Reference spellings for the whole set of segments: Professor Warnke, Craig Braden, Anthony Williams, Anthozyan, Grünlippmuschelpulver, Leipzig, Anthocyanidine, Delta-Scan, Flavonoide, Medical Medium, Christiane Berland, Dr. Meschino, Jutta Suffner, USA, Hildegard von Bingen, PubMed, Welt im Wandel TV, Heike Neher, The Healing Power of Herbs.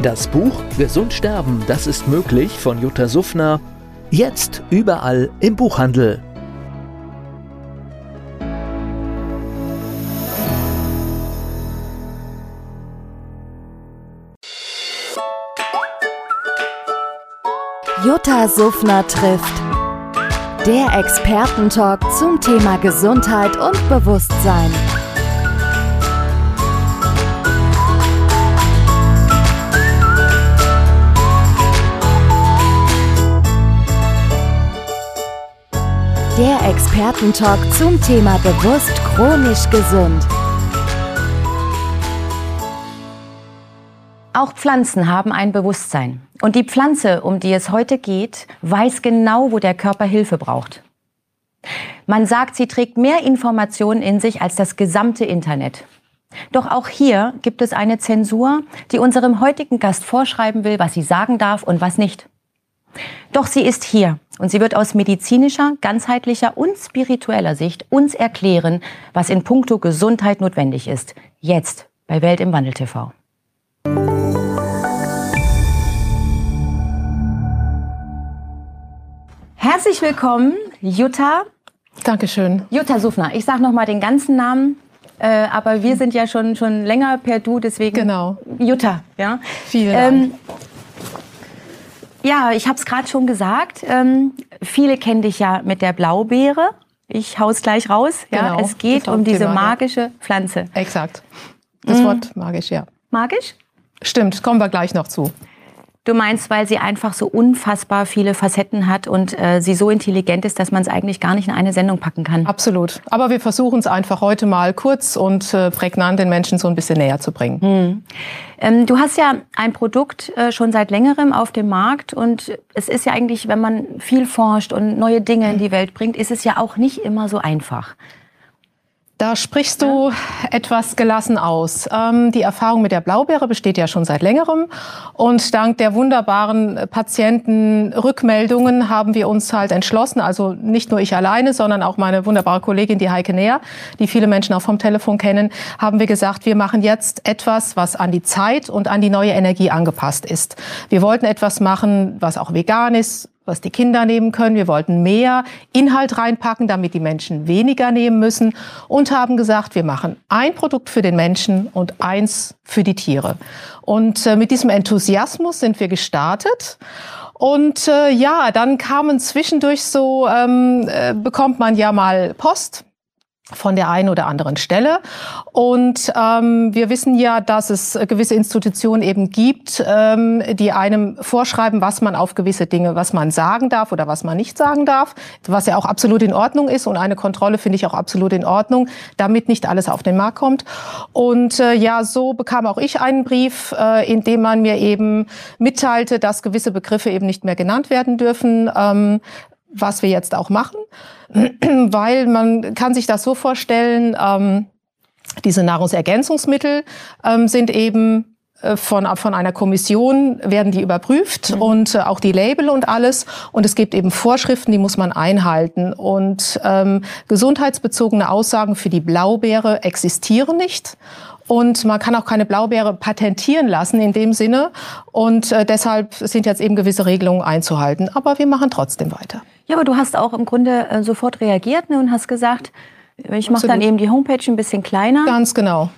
Das Buch Gesund sterben, das ist möglich von Jutta Suffner, jetzt überall im Buchhandel. Jutta Suffner trifft. Der Expertentalk zum Thema Gesundheit und Bewusstsein. Der Expertentalk zum Thema bewusst chronisch gesund. Auch Pflanzen haben ein Bewusstsein. Und die Pflanze, um die es heute geht, weiß genau, wo der Körper Hilfe braucht. Man sagt, sie trägt mehr Informationen in sich als das gesamte Internet. Doch auch hier gibt es eine Zensur, die unserem heutigen Gast vorschreiben will, was sie sagen darf und was nicht. Doch sie ist hier und sie wird aus medizinischer, ganzheitlicher und spiritueller Sicht uns erklären, was in puncto Gesundheit notwendig ist. Jetzt bei Welt im Wandel TV. Herzlich willkommen, Jutta. Dankeschön. Jutta Suffner. Ich sage nochmal den ganzen Namen, aber wir sind ja schon länger per Du, deswegen. Genau. Jutta, ja. Vielen Dank. Ja, ich habe es gerade schon gesagt. Viele kennen dich ja mit der Blaubeere. Ich hau's gleich raus. Ja, genau, es geht um diese magische Pflanze. Exakt. Das Wort magisch, ja. Magisch? Stimmt, kommen wir gleich noch zu. Du meinst, weil sie einfach so unfassbar viele Facetten hat und sie so intelligent ist, dass man es eigentlich gar nicht in eine Sendung packen kann. Absolut. Aber wir versuchen es einfach heute mal kurz und prägnant den Menschen so ein bisschen näher zu bringen. Hm. Du hast ja ein Produkt schon seit längerem auf dem Markt und es ist ja eigentlich, wenn man viel forscht und neue Dinge in die Welt bringt, ist es ja auch nicht immer so einfach. Da sprichst du etwas gelassen aus. Die Erfahrung mit der Blaubeere besteht ja schon seit längerem. Und dank der wunderbaren Patientenrückmeldungen haben wir uns halt entschlossen, also nicht nur ich alleine, sondern auch meine wunderbare Kollegin, die Heike Neher, die viele Menschen auch vom Telefon kennen, haben wir gesagt, wir machen jetzt etwas, was an die Zeit und an die neue Energie angepasst ist. Wir wollten etwas machen, was auch vegan ist, was die Kinder nehmen können. Wir wollten mehr Inhalt reinpacken, damit die Menschen weniger nehmen müssen und haben gesagt, wir machen ein Produkt für den Menschen und eins für die Tiere. Und mit diesem Enthusiasmus sind wir gestartet. Und ja, dann kamen zwischendurch so, bekommt man ja mal Post von der einen oder anderen Stelle. Und wir wissen ja, dass es gewisse Institutionen eben gibt, die einem vorschreiben, was man auf gewisse Dinge, was man sagen darf oder was man nicht sagen darf, was ja auch absolut in Ordnung ist. Und eine Kontrolle finde ich auch absolut in Ordnung, damit nicht alles auf den Markt kommt. Und ja, so bekam auch ich einen Brief, in dem man mir eben mitteilte, dass gewisse Begriffe eben nicht mehr genannt werden dürfen, was wir jetzt auch machen, weil man kann sich das so vorstellen, diese Nahrungsergänzungsmittel sind eben von einer Kommission, werden die überprüft und auch die Label und alles. Und es gibt eben Vorschriften, die muss man einhalten. Und gesundheitsbezogene Aussagen für die Blaubeere existieren nicht. Und man kann auch keine Blaubeere patentieren lassen in dem Sinne. Und deshalb sind jetzt eben gewisse Regelungen einzuhalten. Aber wir machen trotzdem weiter. Ja, aber du hast auch im Grunde sofort reagiert, ne, und hast gesagt, ich mache dann eben die Homepage ein bisschen kleiner. Ganz genau.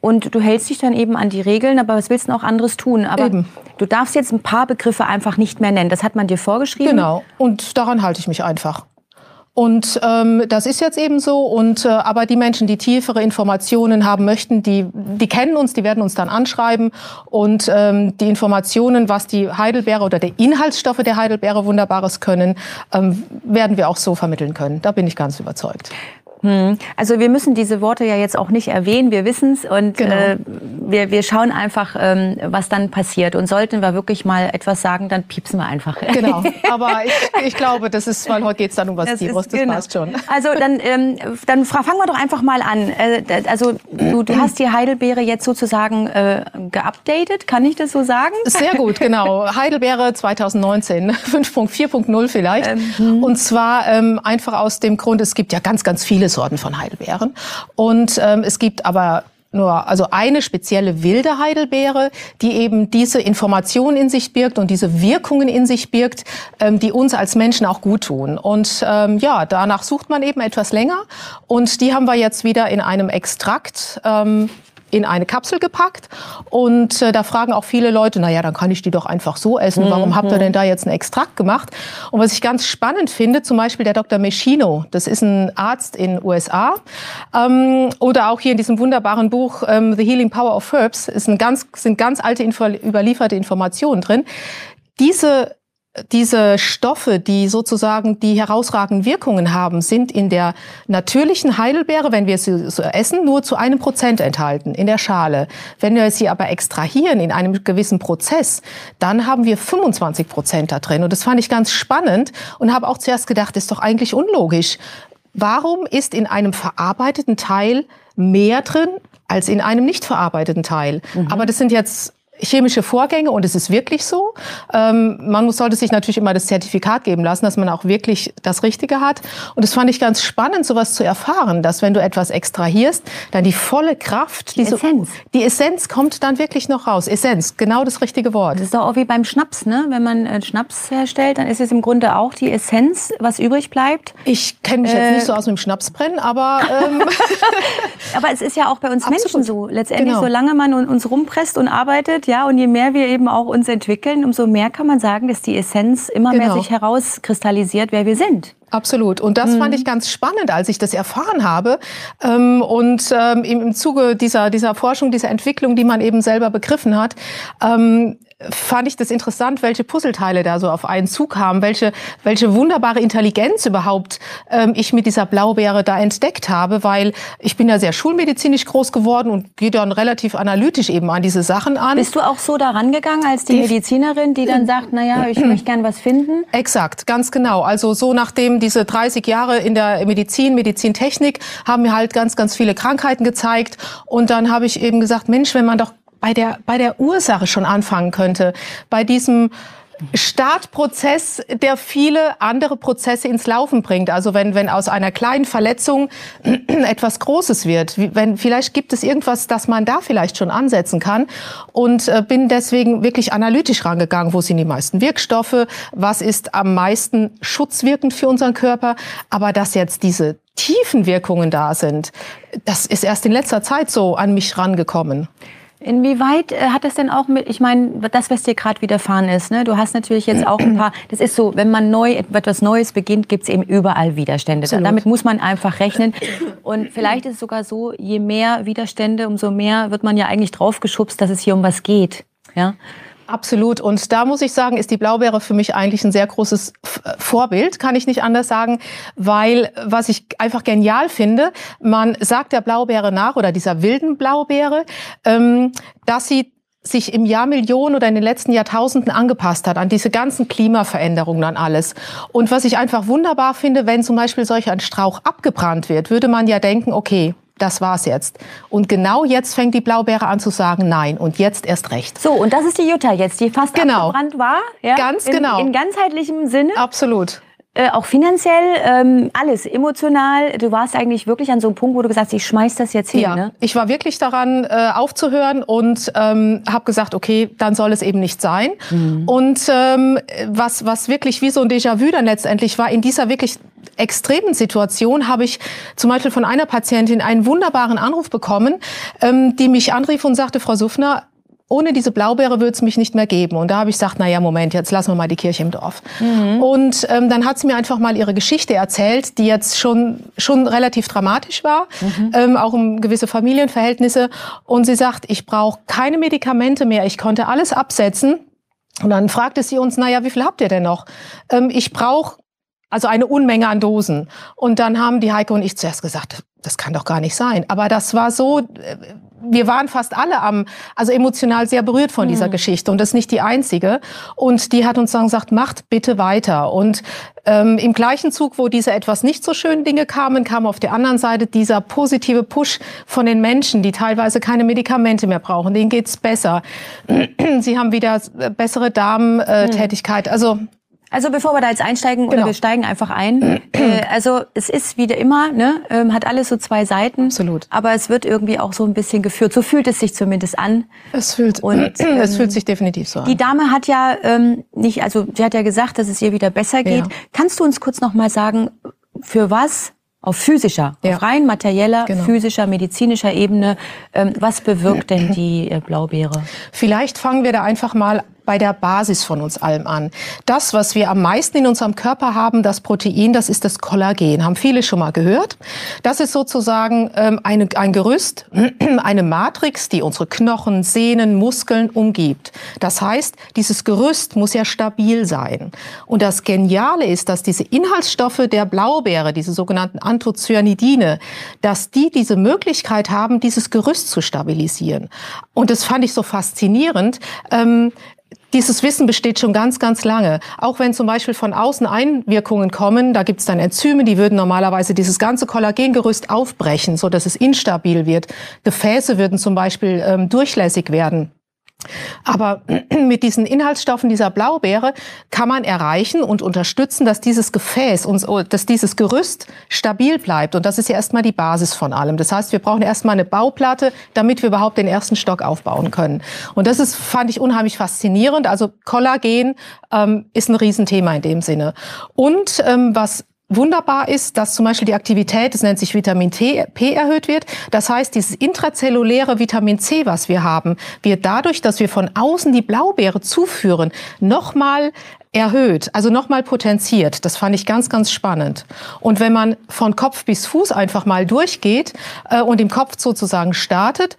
Und du hältst dich dann eben an die Regeln, aber was willst du noch anderes tun? Aber eben, du darfst jetzt ein paar Begriffe einfach nicht mehr nennen. Das hat man dir vorgeschrieben. Genau. Und daran halte ich mich einfach. Und das ist jetzt eben so. Und aber die Menschen, die tiefere Informationen haben möchten, die kennen uns, die werden uns dann anschreiben. Und die Informationen, was die Heidelbeere oder der Inhaltsstoffe der Heidelbeere Wunderbares können, werden wir auch so vermitteln können. Da bin ich ganz überzeugt. Also wir müssen diese Worte ja jetzt auch nicht erwähnen, wir wissen es und genau. wir schauen einfach, was dann passiert. Und sollten wir wirklich mal etwas sagen, dann piepsen wir einfach. Genau, aber ich glaube, das ist, weil heute geht es dann um was Tiefes, das passt schon. Also dann fangen wir doch einfach mal an. Also du hast die Heidelbeere jetzt sozusagen geupdatet, kann ich das so sagen? Sehr gut, genau. Heidelbeere 2019, 5.4.0 vielleicht. Und zwar einfach aus dem Grund, es gibt ja ganz viele Sorten von Heidelbeeren und es gibt aber nur eine spezielle wilde Heidelbeere, die eben diese Information in sich birgt und diese Wirkungen in sich birgt, die uns als Menschen auch gut tun. Und ja, danach sucht man eben etwas länger und die haben wir jetzt wieder in einem Extrakt in eine Kapsel gepackt und da fragen auch viele Leute, naja, dann kann ich die doch einfach so essen, warum habt ihr denn da jetzt einen Extrakt gemacht? Und was ich ganz spannend finde, zum Beispiel der Dr. Meschino, das ist ein Arzt in den USA oder auch hier in diesem wunderbaren Buch The Healing Power of Herbs, ist sind ganz alte, überlieferte Informationen drin. Diese Stoffe, die sozusagen die herausragenden Wirkungen haben, sind in der natürlichen Heidelbeere, wenn wir sie so essen, nur zu 1% enthalten in der Schale. Wenn wir sie aber extrahieren in einem gewissen Prozess, dann haben wir 25% da drin. Und das fand ich ganz spannend und habe auch zuerst gedacht, das ist doch eigentlich unlogisch. Warum ist in einem verarbeiteten Teil mehr drin als in einem nicht verarbeiteten Teil? Aber das sind jetzt chemische Vorgänge und es ist wirklich so. Man sollte sich natürlich immer das Zertifikat geben lassen, dass man auch wirklich das Richtige hat. Und das fand ich ganz spannend, sowas zu erfahren, dass wenn du etwas extrahierst, dann die volle Kraft, die Essenz kommt dann wirklich noch raus. Essenz, genau das richtige Wort. Das ist doch auch wie beim Schnaps, ne? Wenn man Schnaps herstellt, dann ist es im Grunde auch die Essenz, was übrig bleibt. Ich kenne mich jetzt nicht so aus mit dem Schnapsbrennen, aber aber es ist ja auch bei uns absolut. Menschen so. Letztendlich, genau. Solange man uns rumpresst und arbeitet, ja, und je mehr wir eben auch uns entwickeln, umso mehr kann man sagen, dass die Essenz immer mehr sich herauskristallisiert, wer wir sind. Absolut. Und das fand ich ganz spannend, als ich das erfahren habe. Und im Zuge dieser Forschung, dieser Entwicklung, die man eben selber begriffen hat, fand ich das interessant, welche Puzzleteile da so auf einen Zug haben, welche wunderbare Intelligenz überhaupt ich mit dieser Blaubeere da entdeckt habe, weil ich bin ja sehr schulmedizinisch groß geworden und gehe dann relativ analytisch eben an diese Sachen an. Bist du auch so da rangegangen als die Medizinerin, die dann sagt, naja, ich möchte gern was finden? Exakt, ganz genau. Also so nachdem diese 30 Jahre in der Medizintechnik haben mir halt ganz viele Krankheiten gezeigt und dann habe ich eben gesagt, Mensch, wenn man doch bei der Ursache schon anfangen könnte, bei diesem Startprozess, der viele andere Prozesse ins Laufen bringt. Also wenn aus einer kleinen Verletzung etwas Großes wird, vielleicht gibt es irgendwas, das man da vielleicht schon ansetzen kann. Und bin deswegen wirklich analytisch rangegangen, wo sind die meisten Wirkstoffe, was ist am meisten schutzwirkend für unseren Körper. Aber dass jetzt diese tiefen Wirkungen da sind, das ist erst in letzter Zeit so an mich rangekommen. Inwieweit hat das denn auch mit, ich meine, das, was dir gerade widerfahren ist, ne? Du hast natürlich jetzt auch ein paar, das ist so, wenn man etwas Neues beginnt, gibt es eben überall Widerstände. Absolut. Damit muss man einfach rechnen. Und vielleicht ist es sogar so, je mehr Widerstände, umso mehr wird man ja eigentlich draufgeschubst, dass es hier um was geht. Ja? Absolut. Und da muss ich sagen, ist die Blaubeere für mich eigentlich ein sehr großes Vorbild, kann ich nicht anders sagen, weil was ich einfach genial finde, man sagt der Blaubeere nach oder dieser wilden Blaubeere, dass sie sich im Jahrmillionen oder in den letzten Jahrtausenden angepasst hat an diese ganzen Klimaveränderungen, an alles. Und was ich einfach wunderbar finde, wenn zum Beispiel solch ein Strauch abgebrannt wird, würde man ja denken, okay, das war's jetzt. Und genau jetzt fängt die Blaubeere an zu sagen, nein, und jetzt erst recht. So, und das ist die Jutta jetzt, die fast abgebrannt war. Ja, ganz genau. In ganzheitlichem Sinne. Absolut. Auch finanziell, alles, emotional. Du warst eigentlich wirklich an so einem Punkt, wo du gesagt hast, ich schmeiß das jetzt hin. Ja, ne? Ich war wirklich daran aufzuhören und habe gesagt, okay, dann soll es eben nicht sein. Und was wirklich wie so ein Déjà-vu dann letztendlich war, in dieser wirklich extremen Situation habe ich zum Beispiel von einer Patientin einen wunderbaren Anruf bekommen, die mich anrief und sagte, Frau Suffner, ohne diese Blaubeere würde es mich nicht mehr geben. Und da habe ich gesagt, naja, Moment, jetzt lassen wir mal die Kirche im Dorf. Und dann hat sie mir einfach mal ihre Geschichte erzählt, die jetzt schon relativ dramatisch war, auch um gewisse Familienverhältnisse. Und sie sagt, ich brauche keine Medikamente mehr, ich konnte alles absetzen. Und dann fragte sie uns, naja, wie viel habt ihr denn noch? Ich brauche Also eine Unmenge an Dosen. Und dann haben die Heike und ich zuerst gesagt, das kann doch gar nicht sein. Aber das war so, wir waren fast alle also emotional sehr berührt von dieser Geschichte. Und das ist nicht die einzige. Und die hat uns dann gesagt, macht bitte weiter. Und im gleichen Zug, wo diese etwas nicht so schönen Dinge kamen, kam auf der anderen Seite dieser positive Push von den Menschen, die teilweise keine Medikamente mehr brauchen. Denen geht's besser. Sie haben wieder bessere Darmtätigkeit. Also bevor wir da jetzt einsteigen, oder wir steigen einfach ein, also es ist wieder immer, ne, hat alles so zwei Seiten, absolut. Aber es wird irgendwie auch so ein bisschen geführt, so fühlt es sich zumindest an. Es fühlt sich definitiv so an. Die Dame hat ja sie hat ja gesagt, dass es ihr wieder besser geht. Ja. Kannst du uns kurz nochmal sagen, für was auf physischer, auf rein materieller, physischer, medizinischer Ebene, was bewirkt denn die Blaubeere? Vielleicht fangen wir da einfach mal bei der Basis von uns allem an. Das, was wir am meisten in unserem Körper haben, das Protein, das ist das Kollagen. Haben viele schon mal gehört. Das ist sozusagen ein Gerüst, eine Matrix, die unsere Knochen, Sehnen, Muskeln umgibt. Das heißt, dieses Gerüst muss ja stabil sein. Und das Geniale ist, dass diese Inhaltsstoffe der Blaubeere, diese sogenannten Anthocyanidine, dass die diese Möglichkeit haben, dieses Gerüst zu stabilisieren. Und das fand ich so faszinierend. Dieses Wissen besteht schon ganz, ganz lange. Auch wenn zum Beispiel von außen Einwirkungen kommen, da gibt es dann Enzyme, die würden normalerweise dieses ganze Kollagengerüst aufbrechen, so dass es instabil wird. Gefäße würden zum Beispiel durchlässig werden. Aber mit diesen Inhaltsstoffen dieser Blaubeere kann man erreichen und unterstützen, dass dieses Gefäß, dass dieses Gerüst stabil bleibt. Und das ist ja erstmal die Basis von allem. Das heißt, wir brauchen erstmal eine Bauplatte, damit wir überhaupt den ersten Stock aufbauen können. Und das fand ich unheimlich faszinierend. Also Kollagen ist ein Riesenthema in dem Sinne. Und was wunderbar ist, dass zum Beispiel die Aktivität, das nennt sich Vitamin P, erhöht wird. Das heißt, dieses intrazelluläre Vitamin C, was wir haben, wird dadurch, dass wir von außen die Blaubeere zuführen, nochmal erhöht, also nochmal potenziert. Das fand ich ganz, ganz spannend. Und wenn man von Kopf bis Fuß einfach mal durchgeht und im Kopf sozusagen startet,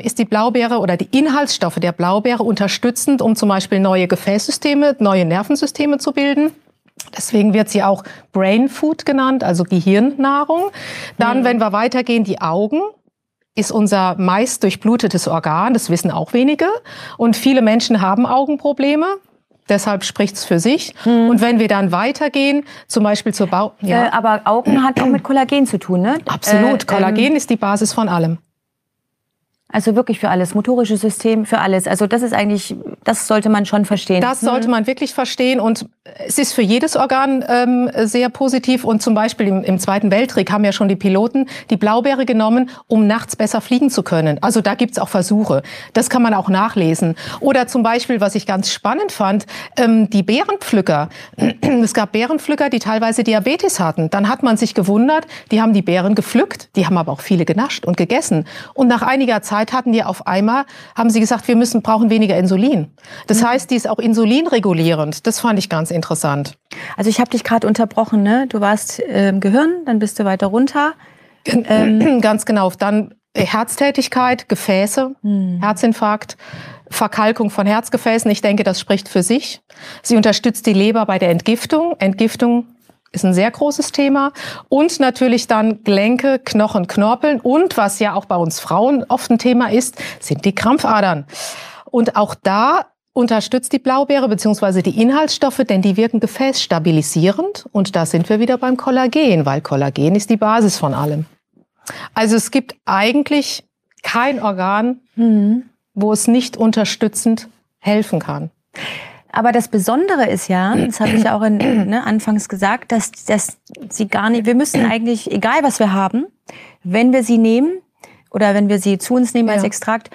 ist die Blaubeere oder die Inhaltsstoffe der Blaubeere unterstützend, um zum Beispiel neue Gefäßsysteme, neue Nervensysteme zu bilden. Deswegen wird sie auch Brain Food genannt, also Gehirnnahrung. Dann, wenn wir weitergehen, die Augen ist unser meist durchblutetes Organ. Das wissen auch wenige. Und viele Menschen haben Augenprobleme. Deshalb spricht's für sich. Und wenn wir dann weitergehen, zum Beispiel zur aber Augen hat auch mit Kollagen zu tun, ne? Absolut. Kollagen ist die Basis von allem. Also wirklich für alles, motorisches System, für alles. Also das ist eigentlich, das sollte man schon verstehen. Das sollte man wirklich verstehen, und es ist für jedes Organ sehr positiv. Und zum Beispiel im Zweiten Weltkrieg haben ja schon die Piloten die Blaubeere genommen, um nachts besser fliegen zu können. Also da gibt's auch Versuche. Das kann man auch nachlesen. Oder zum Beispiel, was ich ganz spannend fand, die Beerenpflücker. Es gab Beerenpflücker, die teilweise Diabetes hatten. Dann hat man sich gewundert, die haben die Beeren gepflückt, die haben aber auch viele genascht und gegessen. Und nach einiger Zeit haben sie gesagt, wir brauchen weniger Insulin. Das heißt, die ist auch insulinregulierend. Das fand ich ganz interessant. Also ich habe dich gerade unterbrochen, ne? Du warst im Gehirn, dann bist du weiter runter. Ganz genau. Dann Herztätigkeit, Gefäße, Herzinfarkt, Verkalkung von Herzgefäßen. Ich denke, das spricht für sich. Sie unterstützt die Leber bei der Entgiftung. Entgiftung ist ein sehr großes Thema. Und natürlich dann Gelenke, Knochen, Knorpeln. Und was ja auch bei uns Frauen oft ein Thema ist, sind die Krampfadern. Und auch da unterstützt die Blaubeere bzw. die Inhaltsstoffe, denn die wirken gefäßstabilisierend. Und da sind wir wieder beim Kollagen, weil Kollagen ist die Basis von allem. Also es gibt eigentlich kein Organ, wo es nicht unterstützend helfen kann. Aber das Besondere ist ja, das habe ich ja auch anfangs gesagt, dass sie gar nicht, wir müssen eigentlich, egal was wir haben, wenn wir sie nehmen oder wenn wir sie zu uns nehmen als Extrakt,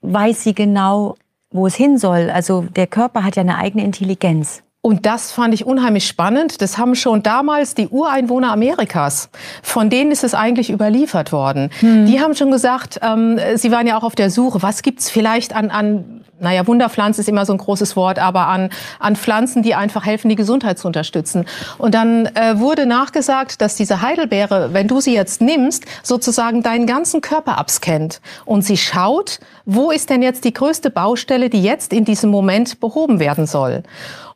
weiß sie genau, wo es hin soll. Also der Körper hat ja eine eigene Intelligenz. Und das fand ich unheimlich spannend. Das haben schon damals die Ureinwohner Amerikas, von denen ist es eigentlich überliefert worden. Die haben schon gesagt, sie waren ja auch auf der Suche, was gibt's vielleicht an Wunderpflanzen ist immer so ein großes Wort, aber an Pflanzen, die einfach helfen, die Gesundheit zu unterstützen. Und dann wurde nachgesagt, dass diese Heidelbeere, wenn du sie jetzt nimmst, sozusagen deinen ganzen Körper abscannt. Und sie schaut, wo ist denn jetzt die größte Baustelle, die jetzt in diesem Moment behoben werden soll.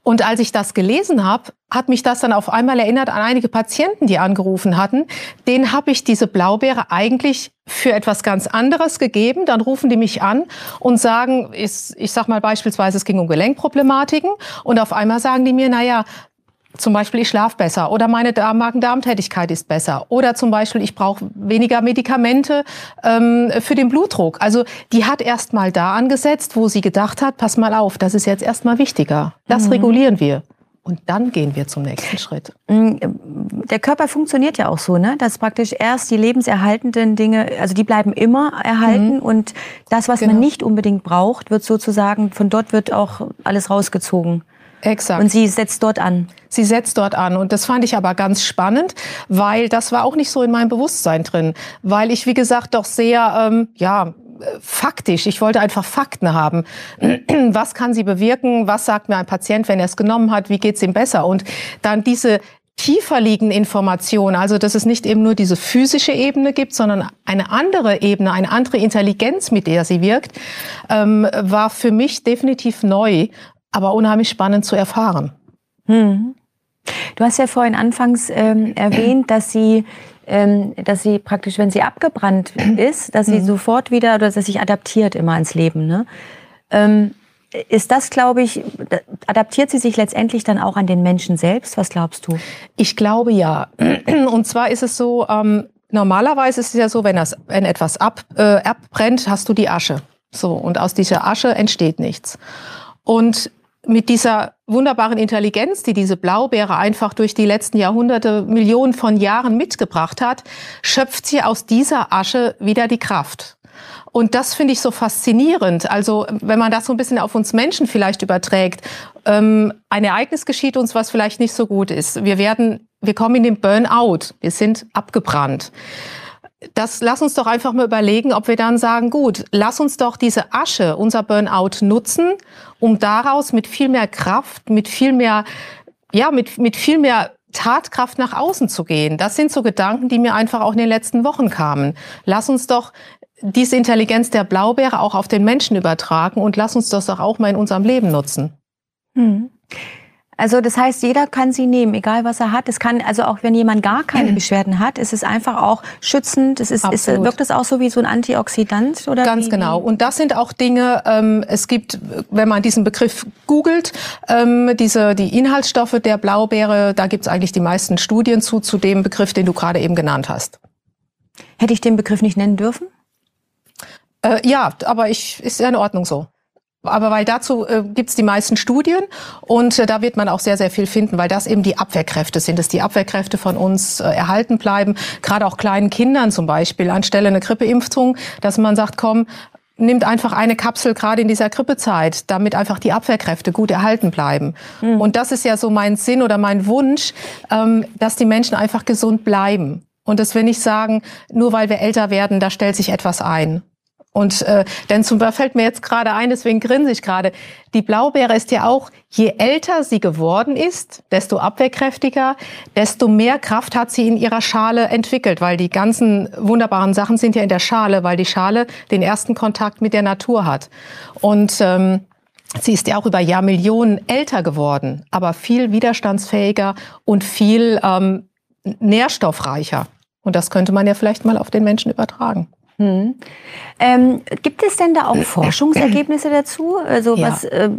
Und als ich das gelesen habe, hat mich das dann auf einmal erinnert an einige Patienten, die angerufen hatten. Denen habe ich diese Blaubeere eigentlich für etwas ganz anderes gegeben. Dann rufen die mich an und sagen, ich sag mal beispielsweise, es ging um Gelenkproblematiken. Und auf einmal sagen die mir, naja, zum Beispiel, ich schlafe besser oder meine Magen-Darm-Tätigkeit ist besser oder zum Beispiel, ich brauche weniger Medikamente für den Blutdruck. Also die hat erst mal da angesetzt, wo sie gedacht hat, pass mal auf, das ist jetzt erst mal wichtiger. Das regulieren wir. Und dann gehen wir zum nächsten Schritt. Der Körper funktioniert ja auch so, ne? Dass praktisch erst die lebenserhaltenden Dinge, also die bleiben immer erhalten. Und das, was man nicht unbedingt braucht, wird sozusagen, von dort wird auch alles rausgezogen. Exakt. Und sie setzt dort an. Sie setzt dort an. Und das fand ich aber ganz spannend, weil das war auch nicht so in meinem Bewusstsein drin. Weil ich, wie gesagt, doch sehr, faktisch, ich wollte einfach Fakten haben. Was kann sie bewirken? Was sagt mir ein Patient, wenn er es genommen hat? Wie geht's ihm besser? Und dann diese tiefer liegenden Informationen, also dass es nicht eben nur diese physische Ebene gibt, sondern eine andere Ebene, eine andere Intelligenz, mit der sie wirkt, war für mich definitiv neu. Aber unheimlich spannend zu erfahren. Hm. Du hast ja vorhin anfangs erwähnt, dass sie praktisch, wenn sie abgebrannt ist, dass sie sofort wieder oder dass sich adaptiert immer ans Leben. Ne? Ist das, glaube ich, adaptiert sie sich letztendlich dann auch an den Menschen selbst? Was glaubst du? Ich glaube ja. Und zwar ist es so, normalerweise ist es ja so, wenn etwas abbrennt, hast du die Asche. So, und aus dieser Asche entsteht nichts. Und mit dieser wunderbaren Intelligenz, die diese Blaubeere einfach durch die letzten Jahrhunderte, Millionen von Jahren mitgebracht hat, schöpft sie aus dieser Asche wieder die Kraft. Und das finde ich so faszinierend. Also wenn man das so ein bisschen auf uns Menschen vielleicht überträgt, ein Ereignis geschieht uns, was vielleicht nicht so gut ist. Wir kommen in den Burnout. Wir sind abgebrannt. Das lass uns doch einfach mal überlegen, ob wir dann sagen, gut, lass uns doch diese Asche, unser Burnout nutzen, um daraus mit viel mehr Kraft, mit viel mehr Tatkraft nach außen zu gehen. Das sind so Gedanken, die mir einfach auch in den letzten Wochen kamen. Lass uns doch diese Intelligenz der Blaubeere auch auf den Menschen übertragen und lass uns das doch auch mal in unserem Leben nutzen. Hm. Also das heißt, jeder kann sie nehmen, egal was er hat. Es kann, also auch wenn jemand gar keine Beschwerden hat, ist es einfach auch schützend. Es ist, wirkt es auch so wie so ein Antioxidant? Oder ganz wie? Genau. Und das sind auch Dinge, es gibt, wenn man diesen Begriff googelt, die Inhaltsstoffe der Blaubeere, da gibt es eigentlich die meisten Studien zu dem Begriff, den du gerade eben genannt hast. Hätte ich den Begriff nicht nennen dürfen? Ja, aber ist ja in Ordnung so. Aber weil dazu gibt's die meisten Studien und da wird man auch sehr, sehr viel finden, weil das eben die Abwehrkräfte sind, dass die Abwehrkräfte von uns erhalten bleiben, gerade auch kleinen Kindern zum Beispiel, anstelle einer Grippeimpfung, dass man sagt, komm, nimmt einfach eine Kapsel gerade in dieser Grippezeit, damit einfach die Abwehrkräfte gut erhalten bleiben. Mhm. Und das ist ja so mein Sinn oder mein Wunsch, dass die Menschen einfach gesund bleiben und dass wir nicht sagen, nur weil wir älter werden, da stellt sich etwas ein. Und denn zum Beispiel fällt mir jetzt gerade ein, deswegen grinse ich gerade, die Blaubeere ist ja auch, je älter sie geworden ist, desto abwehrkräftiger, desto mehr Kraft hat sie in ihrer Schale entwickelt, weil die ganzen wunderbaren Sachen sind ja in der Schale, weil die Schale den ersten Kontakt mit der Natur hat. Und sie ist ja auch über Jahrmillionen älter geworden, aber viel widerstandsfähiger und viel nährstoffreicher. Und das könnte man ja vielleicht mal auf den Menschen übertragen. Hm. Gibt es denn da auch Forschungsergebnisse dazu? Also ja.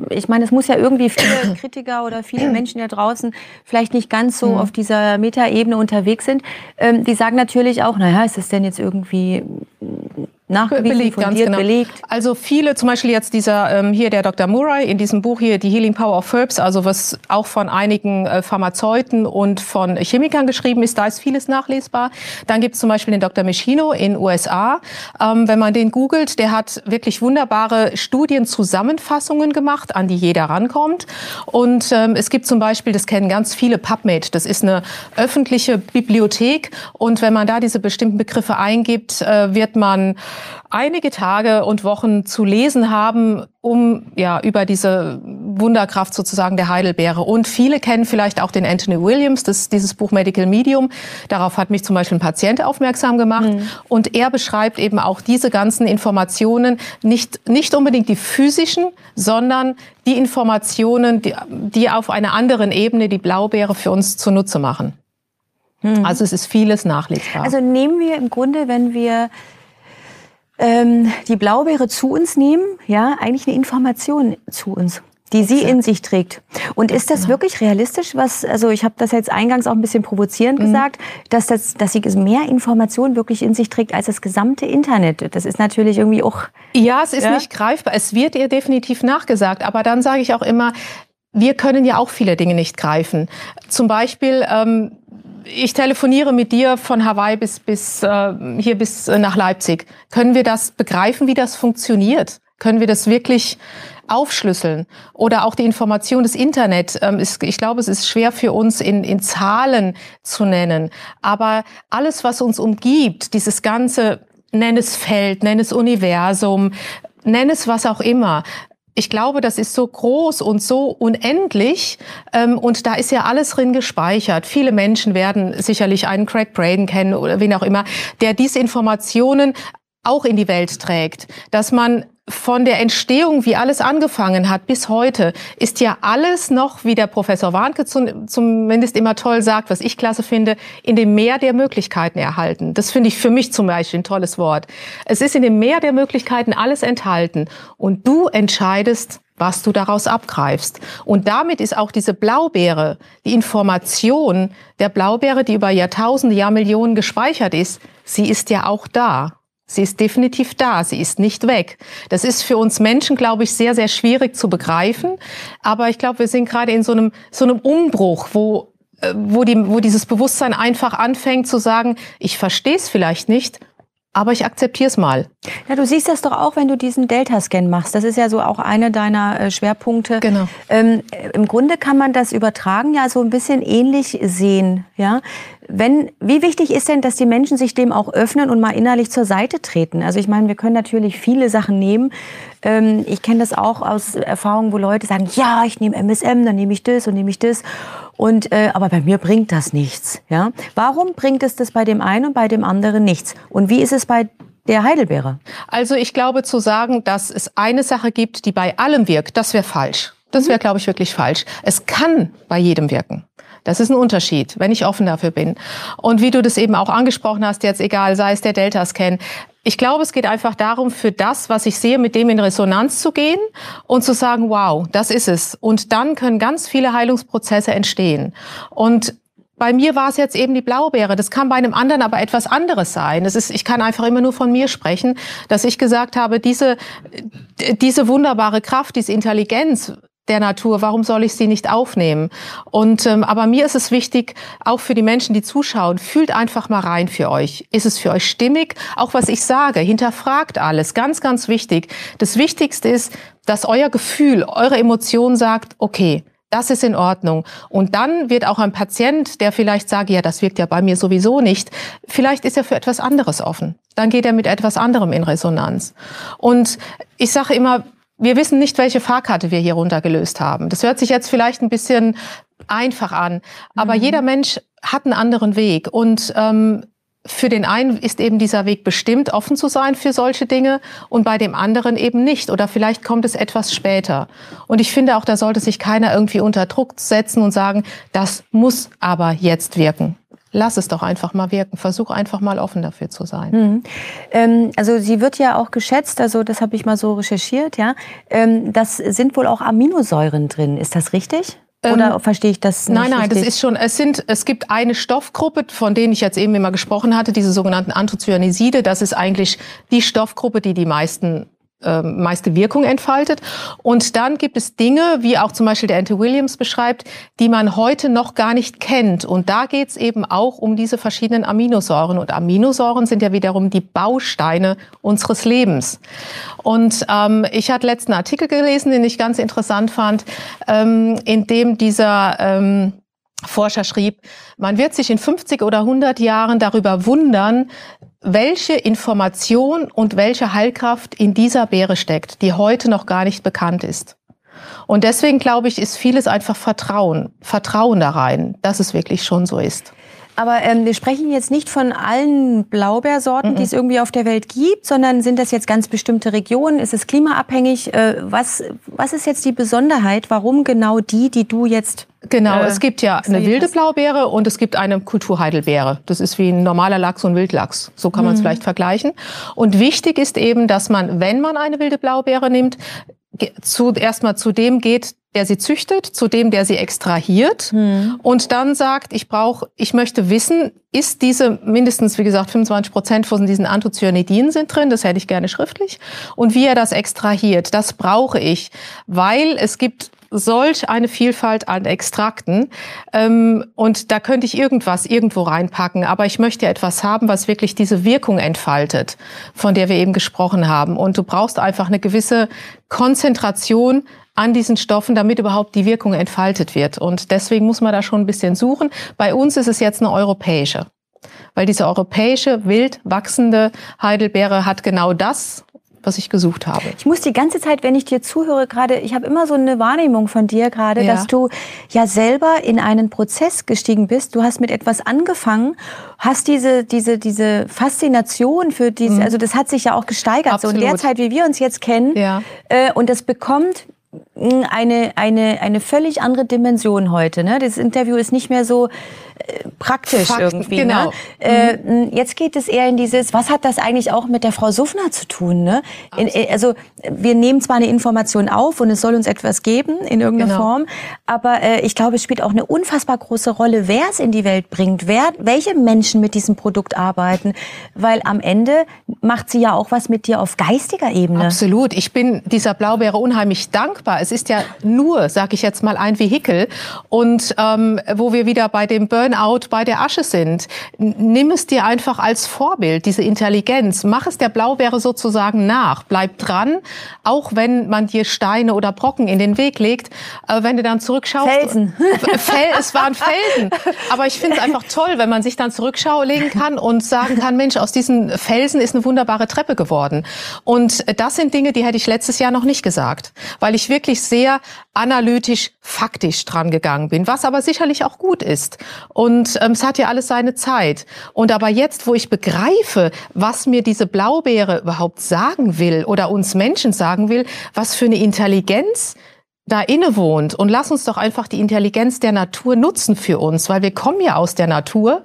Ich meine, es muss ja irgendwie viele Kritiker oder viele Menschen da draußen vielleicht nicht ganz so auf dieser Metaebene unterwegs sind. Die sagen natürlich auch, naja, ist das denn jetzt irgendwie nachgewiesen, belegt, fundiert, ganz genau. Belegt? Also viele, zum Beispiel jetzt der Dr. Murray in diesem Buch hier, The Healing Power of Herbs, also was auch von einigen Pharmazeuten und von Chemikern geschrieben ist, da ist vieles nachlesbar. Dann gibt es zum Beispiel den Dr. Meschino in USA. Wenn man den googelt, der hat wirklich wunderbare Studienzusammenfassungen gemacht, an die jeder rankommt. Und es gibt zum Beispiel, das kennen ganz viele, PubMed. Das ist eine öffentliche Bibliothek. Und wenn man da diese bestimmten Begriffe eingibt, wird man einige Tage und Wochen zu lesen haben, um ja über diese Wunderkraft sozusagen der Heidelbeere. Und viele kennen vielleicht auch den Anthony Williams, dieses Buch Medical Medium. Darauf hat mich zum Beispiel ein Patient aufmerksam gemacht. Mhm. Und er beschreibt eben auch diese ganzen Informationen, nicht unbedingt die physischen, sondern die Informationen, die auf einer anderen Ebene die Blaubeere für uns zunutze machen. Mhm. Also es ist vieles nachlesbar. Also nehmen wir im Grunde, wenn wir die Blaubeere zu uns nehmen, ja, eigentlich eine Information zu uns, die sie in sich trägt. Und ist das wirklich realistisch, also ich habe das jetzt eingangs auch ein bisschen provozierend gesagt, dass sie mehr Informationen wirklich in sich trägt als das gesamte Internet. Das ist natürlich irgendwie auch... Ja, es ist nicht greifbar. Es wird ihr definitiv nachgesagt. Aber dann sage ich auch immer, wir können ja auch viele Dinge nicht greifen. Zum Beispiel... ich telefoniere mit dir von Hawaii bis nach Leipzig. Können wir das begreifen, wie das funktioniert? Können wir das wirklich aufschlüsseln? Oder auch die Information des Internet. Ich glaube, es ist schwer für uns in Zahlen zu nennen. Aber alles, was uns umgibt, dieses ganze, nenn es Feld, nenn es Universum, nenn es was auch immer, ich glaube, das ist so groß und so unendlich, und da ist ja alles drin gespeichert. Viele Menschen werden sicherlich einen Craig Braden kennen oder wen auch immer, der diese Informationen auch in die Welt trägt. Dass man von der Entstehung, wie alles angefangen hat, bis heute, ist ja alles noch, wie der Professor Warnke zumindest immer toll sagt, was ich klasse finde, in dem Meer der Möglichkeiten erhalten. Das finde ich für mich zum Beispiel ein tolles Wort. Es ist in dem Meer der Möglichkeiten alles enthalten. Und du entscheidest, was du daraus abgreifst. Und damit ist auch diese Blaubeere, die Information der Blaubeere, die über Jahrtausende, Jahrmillionen gespeichert ist, sie ist ja auch da. Sie ist definitiv da, sie ist nicht weg. Das ist für uns Menschen, glaube ich, sehr, sehr schwierig zu begreifen. Aber ich glaube, wir sind gerade in so einem Umbruch, wo dieses Bewusstsein einfach anfängt zu sagen, ich verstehe es vielleicht nicht, aber ich akzeptiere es mal. Ja, du siehst das doch auch, wenn du diesen Delta-Scan machst. Das ist ja so auch einer deiner Schwerpunkte. Genau. Im Grunde kann man das übertragen, ja, so ein bisschen ähnlich sehen. Ja? Wie wichtig ist denn, dass die Menschen sich dem auch öffnen und mal innerlich zur Seite treten? Also ich meine, wir können natürlich viele Sachen nehmen. Ich kenne das auch aus Erfahrungen, wo Leute sagen, ja, ich nehme MSM, dann nehme ich das und nehme ich das. Aber bei mir bringt das nichts. Ja? Warum bringt es das bei dem einen und bei dem anderen nichts? Und wie ist es bei der Heidelbeere? Also ich glaube, zu sagen, dass es eine Sache gibt, die bei allem wirkt, das wäre falsch. Das wäre, glaube ich, wirklich falsch. Es kann bei jedem wirken. Das ist ein Unterschied, wenn ich offen dafür bin. Und wie du das eben auch angesprochen hast, jetzt egal, sei es der Delta-Scan. Ich glaube, es geht einfach darum, für das, was ich sehe, mit dem in Resonanz zu gehen und zu sagen, wow, das ist es. Und dann können ganz viele Heilungsprozesse entstehen. Und bei mir war es jetzt eben die Blaubeere. Das kann bei einem anderen aber etwas anderes sein. Ich kann einfach immer nur von mir sprechen, dass ich gesagt habe, diese wunderbare Kraft, diese Intelligenz der Natur, warum soll ich sie nicht aufnehmen? Und aber mir ist es wichtig, auch für die Menschen, die zuschauen, fühlt einfach mal rein für euch. Ist es für euch stimmig? Auch was ich sage, hinterfragt alles. Ganz, ganz wichtig. Das Wichtigste ist, dass euer Gefühl, eure Emotion sagt, okay, das ist in Ordnung. Und dann wird auch ein Patient, der vielleicht sagt, ja, das wirkt ja bei mir sowieso nicht, vielleicht ist er für etwas anderes offen. Dann geht er mit etwas anderem in Resonanz. Und ich sage immer, wir wissen nicht, welche Fahrkarte wir hier runtergelöst haben. Das hört sich jetzt vielleicht ein bisschen einfach an, aber jeder Mensch hat einen anderen Weg. Und für den einen ist eben dieser Weg bestimmt, offen zu sein für solche Dinge und bei dem anderen eben nicht. Oder vielleicht kommt es etwas später. Und ich finde auch, da sollte sich keiner irgendwie unter Druck setzen und sagen, das muss aber jetzt wirken. Lass es doch einfach mal wirken. Versuch einfach mal offen dafür zu sein. Mhm. Also sie wird ja auch geschätzt, also das habe ich mal so recherchiert, ja. Das sind wohl auch Aminosäuren drin. Ist das richtig? Oder verstehe ich das nicht? Nein, richtig? Das ist schon, es gibt eine Stoffgruppe, von denen ich jetzt eben immer gesprochen hatte, diese sogenannten Anthocyanidine. Das ist eigentlich die Stoffgruppe, die meiste Wirkung entfaltet. Und dann gibt es Dinge, wie auch zum Beispiel der Anthony Williams beschreibt, die man heute noch gar nicht kennt. Und da geht es eben auch um diese verschiedenen Aminosäuren. Und Aminosäuren sind ja wiederum die Bausteine unseres Lebens. Und ich hatte letzten Artikel gelesen, den ich ganz interessant fand, in dem dieser Forscher schrieb, man wird sich in 50 oder 100 Jahren darüber wundern, welche Information und welche Heilkraft in dieser Beere steckt, die heute noch gar nicht bekannt ist. Und deswegen, glaube ich, ist vieles einfach Vertrauen. Vertrauen da rein, dass es wirklich schon so ist. Aber wir sprechen jetzt nicht von allen Blaubeersorten, die es irgendwie auf der Welt gibt, sondern sind das jetzt ganz bestimmte Regionen? Ist es klimaabhängig? Was ist jetzt die Besonderheit? Warum genau die du jetzt... Genau, es gibt ja eine wilde Blaubeere und es gibt eine Kulturheidelbeere. Das ist wie ein normaler Lachs und Wildlachs. So kann man es vielleicht vergleichen. Und wichtig ist eben, dass man, wenn man eine wilde Blaubeere nimmt, zuerst mal zu dem geht, der sie züchtet, zu dem, der sie extrahiert und dann sagt, ich möchte wissen, ist diese mindestens, wie gesagt, 25% von diesen Anthocyanidinen sind drin, das hätte ich gerne schriftlich, und wie er das extrahiert, das brauche ich, weil es gibt solch eine Vielfalt an Extrakten und da könnte ich irgendwas irgendwo reinpacken, aber ich möchte ja etwas haben, was wirklich diese Wirkung entfaltet, von der wir eben gesprochen haben, und du brauchst einfach eine gewisse Konzentration an diesen Stoffen, damit überhaupt die Wirkung entfaltet wird. Und deswegen muss man da schon ein bisschen suchen. Bei uns ist es jetzt eine europäische, weil diese europäische wild wachsende Heidelbeere hat genau das, was ich gesucht habe. Ich muss die ganze Zeit, wenn ich dir zuhöre, gerade, ich habe immer so eine Wahrnehmung von dir gerade, dass du ja selber in einen Prozess gestiegen bist. Du hast mit etwas angefangen, hast diese Faszination für diese, also das hat sich ja auch gesteigert. Absolut. So in der Zeit, wie wir uns jetzt kennen, und das bekommt eine völlig andere Dimension heute, ne? Das Interview ist nicht mehr so praktisch irgendwie. Genau. Ne? Jetzt geht es eher in dieses, was hat das eigentlich auch mit der Frau Suffner zu tun? Ne? Also wir nehmen zwar eine Information auf und es soll uns etwas geben in irgendeiner Form, aber ich glaube, es spielt auch eine unfassbar große Rolle, wer es in die Welt bringt, welche Menschen mit diesem Produkt arbeiten, weil am Ende macht sie ja auch was mit dir auf geistiger Ebene. Absolut. Ich bin dieser Blaubeere unheimlich dankbar. Es ist ja nur, sage ich jetzt mal, ein Vehikel, und wo wir wieder bei dem Burnout, bei der Asche sind. Nimm es dir einfach als Vorbild, diese Intelligenz. Mach es der Blaubeere sozusagen nach. Bleib dran, auch wenn man dir Steine oder Brocken in den Weg legt. Wenn du dann zurückschaust... Felsen. Es waren Felsen. Aber ich finde es einfach toll, wenn man sich dann zurückschauen kann und sagen kann, Mensch, aus diesen Felsen ist eine wunderbare Treppe geworden. Und das sind Dinge, die hätte ich letztes Jahr noch nicht gesagt, weil ich wirklich sehr analytisch, faktisch dran gegangen bin, was aber sicherlich auch gut ist. Und es hat ja alles seine Zeit. Und aber jetzt, wo ich begreife, was mir diese Blaubeere überhaupt sagen will oder uns Menschen sagen will, was für eine Intelligenz da innewohnt, und lass uns doch einfach die Intelligenz der Natur nutzen für uns, weil wir kommen ja aus der Natur,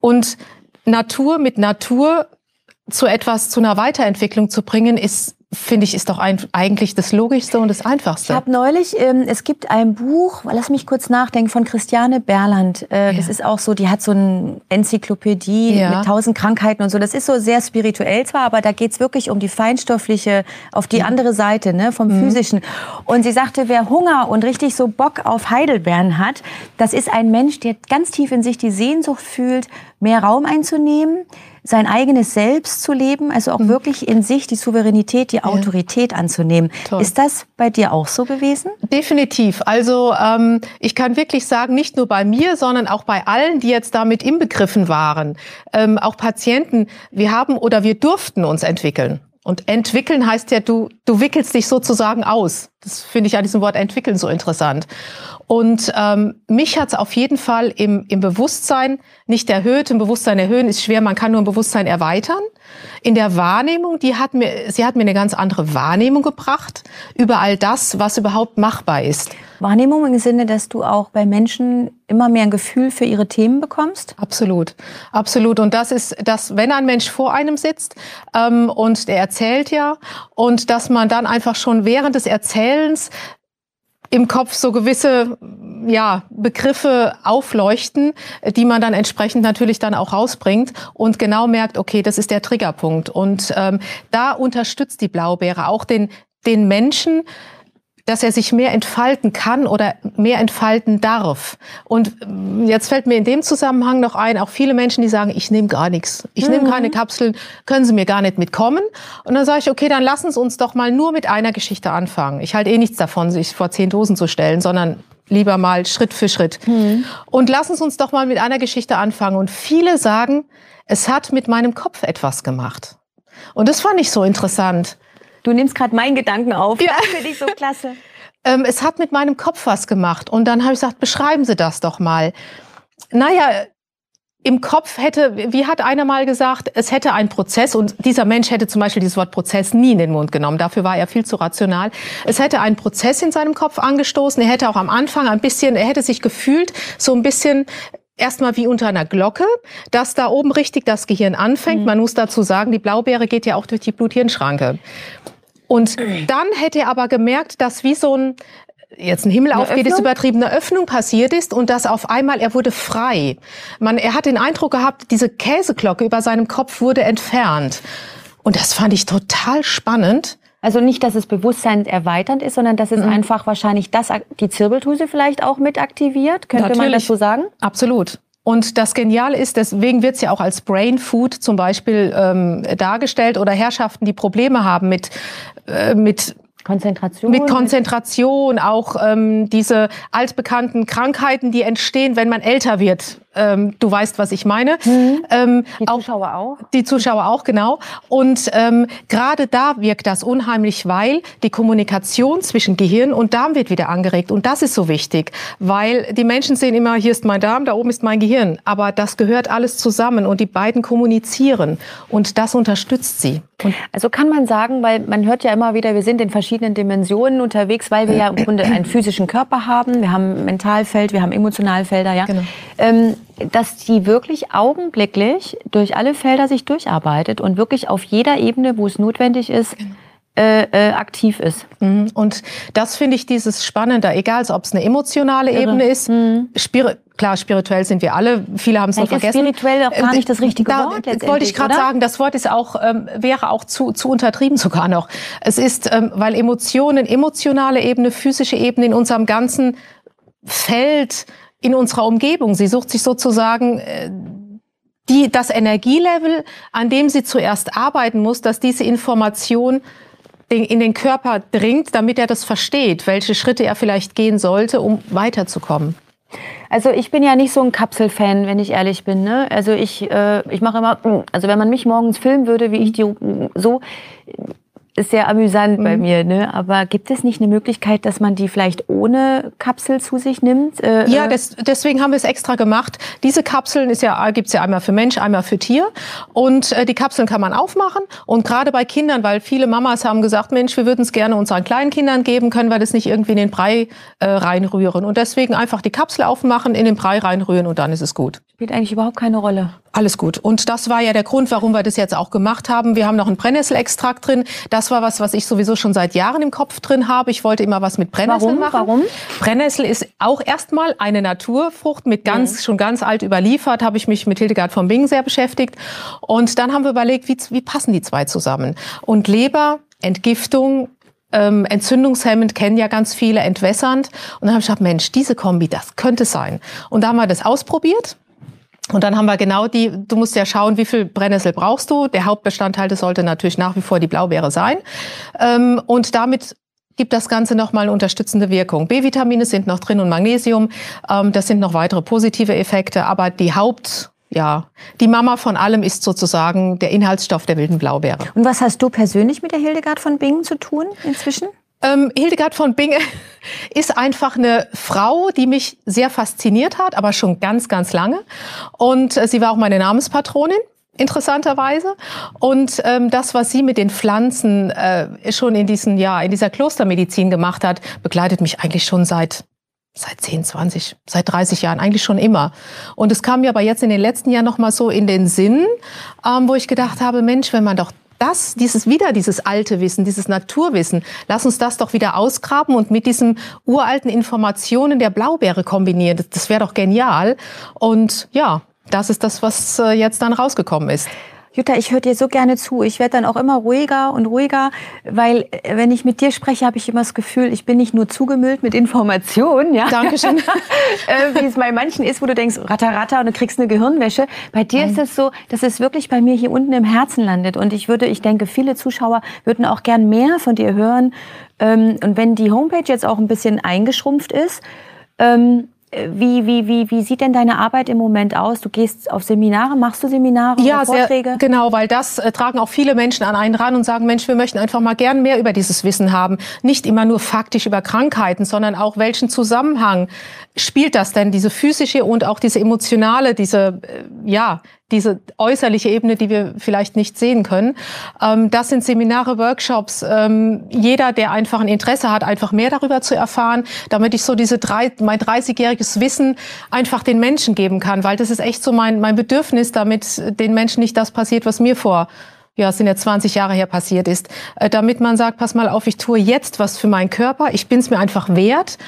und Natur mit Natur zu einer Weiterentwicklung zu bringen, ist doch eigentlich das Logischste und das Einfachste. Ich habe neulich, es gibt ein Buch, lass mich kurz nachdenken, von Christiane Berland. Das ist auch so, die hat so eine Enzyklopädie mit 1000 Krankheiten und so. Das ist so sehr spirituell zwar, aber da geht's wirklich um die feinstoffliche, auf die andere Seite, ne, vom Physischen. Und sie sagte, wer Hunger und richtig so Bock auf Heidelbeeren hat, das ist ein Mensch, der ganz tief in sich die Sehnsucht fühlt, mehr Raum einzunehmen, sein eigenes Selbst zu leben, also auch wirklich in sich die Souveränität, die Autorität anzunehmen. Toll. Ist das bei dir auch so gewesen? Definitiv. Also ich kann wirklich sagen, nicht nur bei mir, sondern auch bei allen, die jetzt damit inbegriffen waren, auch Patienten, wir durften uns entwickeln. Und entwickeln heißt ja, du wickelst dich sozusagen aus. Das finde ich an diesem Wort entwickeln so interessant. Und mich hat's auf jeden Fall im Bewusstsein nicht erhöht. Im Bewusstsein erhöhen ist schwer, man kann nur im Bewusstsein erweitern. In der Wahrnehmung, sie hat mir eine ganz andere Wahrnehmung gebracht über all das, was überhaupt machbar ist. Wahrnehmung im Sinne, dass du auch bei Menschen immer mehr ein Gefühl für ihre Themen bekommst? Absolut, absolut. Und das ist das, wenn ein Mensch vor einem sitzt und der erzählt und dass man dann einfach schon während des Erzählens im Kopf so gewisse Begriffe aufleuchten, die man dann entsprechend natürlich dann auch rausbringt und genau merkt, okay, das ist der Triggerpunkt. Und da unterstützt die Blaubeere auch den Menschen, dass er sich mehr entfalten kann oder mehr entfalten darf. Und jetzt fällt mir in dem Zusammenhang noch ein, auch viele Menschen, die sagen, ich nehme gar nichts. Ich nehme keine Kapseln, können Sie mir gar nicht mitkommen. Und dann sage ich, okay, dann lassen Sie uns doch mal nur mit einer Geschichte anfangen. Ich halte eh nichts davon, sich vor 10 Dosen zu stellen, sondern lieber mal Schritt für Schritt. Und lassen Sie uns doch mal mit einer Geschichte anfangen. Und viele sagen, es hat mit meinem Kopf etwas gemacht. Und das fand ich so interessant. Du nimmst gerade meinen Gedanken auf. Ja. Das finde ich so klasse. es hat mit meinem Kopf was gemacht. Und dann habe ich gesagt, beschreiben Sie das doch mal. Naja, im Kopf hätte, wie hat einer mal gesagt, es hätte einen Prozess, und dieser Mensch hätte zum Beispiel dieses Wort Prozess nie in den Mund genommen, dafür war er viel zu rational. Es hätte einen Prozess in seinem Kopf angestoßen, er hätte auch am Anfang ein bisschen, er hätte sich gefühlt so ein bisschen erstmal wie unter einer Glocke, dass da oben richtig das Gehirn anfängt. Man muss dazu sagen, die Blaubeere geht ja auch durch die Blut-Hirn-Schranke. Und dann hätte er aber gemerkt, dass wie so ein, jetzt ein Himmel aufgeht, ist übertriebene Öffnung passiert ist und dass auf einmal, er wurde frei. Er hat den Eindruck gehabt, diese Käseglocke über seinem Kopf wurde entfernt. Und das fand ich total spannend. Also nicht, dass es bewusstseinserweiternd ist, sondern dass es einfach wahrscheinlich das, die Zirbeldrüse vielleicht auch mit aktiviert. Könnte man das so sagen? Absolut. Und das Geniale ist, deswegen wird es ja auch als Brain Food zum Beispiel dargestellt, oder Herrschaften, die Probleme haben mit Konzentration. Mit Konzentration, auch diese altbekannten Krankheiten, die entstehen, wenn man älter wird. Du weißt, was ich meine. Die Zuschauer auch. Die Zuschauer auch, genau. Und gerade da wirkt das unheimlich, weil die Kommunikation zwischen Gehirn und Darm wird wieder angeregt. Und das ist so wichtig, weil die Menschen sehen immer, hier ist mein Darm, da oben ist mein Gehirn. Aber das gehört alles zusammen und die beiden kommunizieren. Und das unterstützt sie. Und also kann man sagen, weil man hört ja immer wieder, wir sind in verschiedenen Dimensionen unterwegs, weil wir ja im Grunde einen physischen Körper haben, wir haben Mentalfeld, wir haben Emotionalfelder, ja. Genau. Dass die wirklich augenblicklich durch alle Felder sich durcharbeitet und wirklich auf jeder Ebene, wo es notwendig ist, genau, aktiv ist. Und das finde ich dieses Spannende, egal ob es eine emotionale Ebene ist, klar, spirituell sind wir alle, viele haben es noch vergessen. Spirituell auch gar nicht das richtige Wort letztendlich, wollte ich gerade sagen, das Wort ist auch, wäre auch zu untertrieben sogar noch. Es ist, weil Emotionen, emotionale Ebene, physische Ebene in unserem ganzen Feld, in unserer Umgebung. Sie sucht sich sozusagen das Energielevel, an dem sie zuerst arbeiten muss, dass diese Information in den Körper dringt, damit er das versteht, welche Schritte er vielleicht gehen sollte, um weiterzukommen. Also ich bin ja nicht so ein Kapselfan, wenn ich ehrlich bin, ne? Also ich mache immer, also wenn man mich morgens filmen würde, wie ich die so, ist sehr amüsant bei mir, ne? Aber gibt es nicht eine Möglichkeit, dass man die vielleicht ohne Kapsel zu sich nimmt? Ja, deswegen haben wir es extra gemacht. Diese Kapseln gibt's ja einmal für Mensch, einmal für Tier. Und die Kapseln kann man aufmachen. Und gerade bei Kindern, weil viele Mamas haben gesagt, Mensch, wir würden es gerne unseren kleinen Kindern geben, können wir das nicht irgendwie in den Brei reinrühren. Und deswegen einfach die Kapsel aufmachen, in den Brei reinrühren und dann ist es gut. Spielt eigentlich überhaupt keine Rolle. Alles gut. Und das war ja der Grund, warum wir das jetzt auch gemacht haben. Wir haben noch einen Brennnesselextrakt drin. Das war was ich sowieso schon seit Jahren im Kopf drin habe. Ich wollte immer was mit Brennnessel machen. Warum? Brennnessel ist auch erstmal eine Naturfrucht, mit schon ganz alt überliefert. Habe ich mich mit Hildegard von Bingen sehr beschäftigt. Und dann haben wir überlegt, wie passen die zwei zusammen? Und Leber, Entgiftung, entzündungshemmend kennen ja ganz viele, entwässernd. Und dann habe ich gedacht, Mensch, diese Kombi, das könnte sein. Und da haben wir das ausprobiert. Und dann haben wir genau du musst ja schauen, wie viel Brennnessel brauchst du. Der Hauptbestandteil, das sollte natürlich nach wie vor die Blaubeere sein. Und damit gibt das Ganze nochmal eine unterstützende Wirkung. B-Vitamine sind noch drin und Magnesium. Das sind noch weitere positive Effekte. Aber die die Mama von allem ist sozusagen der Inhaltsstoff der wilden Blaubeere. Und was hast du persönlich mit der Hildegard von Bingen zu tun inzwischen? Hildegard von Bingen ist einfach eine Frau, die mich sehr fasziniert hat, aber schon ganz, ganz lange. Und sie war auch meine Namenspatronin, interessanterweise. Und das, was sie mit den Pflanzen schon in dieser Klostermedizin gemacht hat, begleitet mich eigentlich schon seit 10, 20, seit 30 Jahren, eigentlich schon immer. Und es kam mir aber jetzt in den letzten Jahren noch mal so in den Sinn, wo ich gedacht habe, Mensch, wenn man doch dieses alte Wissen, dieses Naturwissen, lass uns das doch wieder ausgraben und mit diesen uralten Informationen der Blaubeere kombinieren. Das wäre doch genial. Und ja, das ist das, was jetzt dann rausgekommen ist. Jutta, ich höre dir so gerne zu. Ich werde dann auch immer ruhiger und ruhiger, weil wenn ich mit dir spreche, habe ich immer das Gefühl, ich bin nicht nur zugemüllt mit Informationen. Ja? Dankeschön. Wie es bei manchen ist, wo du denkst, ratter, ratter, und du kriegst eine Gehirnwäsche. Bei dir ist es so, dass es wirklich bei mir hier unten im Herzen landet. Und ich denke, viele Zuschauer würden auch gern mehr von dir hören. Und wenn die Homepage jetzt auch ein bisschen eingeschrumpft ist, Wie sieht denn deine Arbeit im Moment aus? Du gehst auf Seminare, machst du Seminare oder Vorträge? Ja, genau, weil das tragen auch viele Menschen an einen ran und sagen, Mensch, wir möchten einfach mal gern mehr über dieses Wissen haben. Nicht immer nur faktisch über Krankheiten, sondern auch welchen Zusammenhang spielt das denn, diese physische und auch diese emotionale, diese äußerliche Ebene, die wir vielleicht nicht sehen können. Das sind Seminare, Workshops. Jeder, der einfach ein Interesse hat, einfach mehr darüber zu erfahren, damit ich so mein 30-jähriges Wissen einfach den Menschen geben kann. Weil das ist echt so mein Bedürfnis, damit den Menschen nicht das passiert, was mir sind ja 20 Jahre her passiert ist. Damit man sagt, pass mal auf, ich tue jetzt was für meinen Körper. Ich bin es mir einfach wert.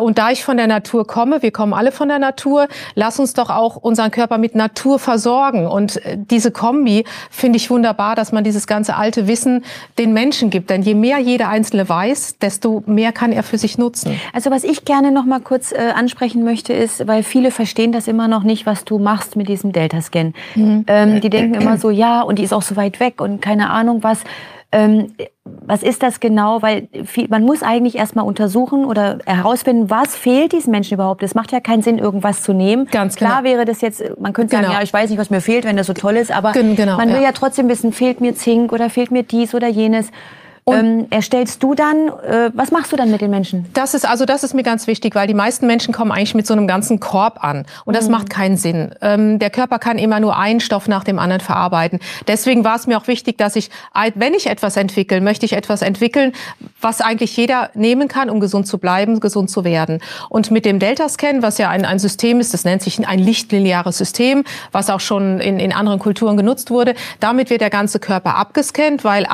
Und da ich von der Natur komme, wir kommen alle von der Natur, lass uns doch auch unseren Körper mit Natur versorgen. Und diese Kombi finde ich wunderbar, dass man dieses ganze alte Wissen den Menschen gibt. Denn je mehr jeder Einzelne weiß, desto mehr kann er für sich nutzen. Also was ich gerne noch mal kurz ansprechen möchte ist, weil viele verstehen das immer noch nicht, was du machst mit diesem Delta-Scan. Mhm. Die denken immer so, ja, und die ist auch so weit weg und keine Ahnung was. Was ist das genau? Weil man muss eigentlich erstmal untersuchen oder herausfinden, was fehlt diesen Menschen überhaupt. Es macht ja keinen Sinn, irgendwas zu nehmen. Ganz klar wäre das jetzt, man könnte sagen, ja, ich weiß nicht, was mir fehlt, wenn das so toll ist, aber man will ja trotzdem wissen, fehlt mir Zink oder fehlt mir dies oder jenes. Erstellst du dann, was machst du dann mit den Menschen? Das ist mir ganz wichtig, weil die meisten Menschen kommen eigentlich mit so einem ganzen Korb an. Und das macht keinen Sinn. Der Körper kann immer nur einen Stoff nach dem anderen verarbeiten. Deswegen war es mir auch wichtig, dass ich, wenn ich etwas entwickle, möchte ich etwas entwickeln, was eigentlich jeder nehmen kann, um gesund zu bleiben, gesund zu werden. Und mit dem Delta-Scan, was ja ein System ist, das nennt sich ein lichtlineares System, was auch schon in anderen Kulturen genutzt wurde, damit wird der ganze Körper abgescannt, weil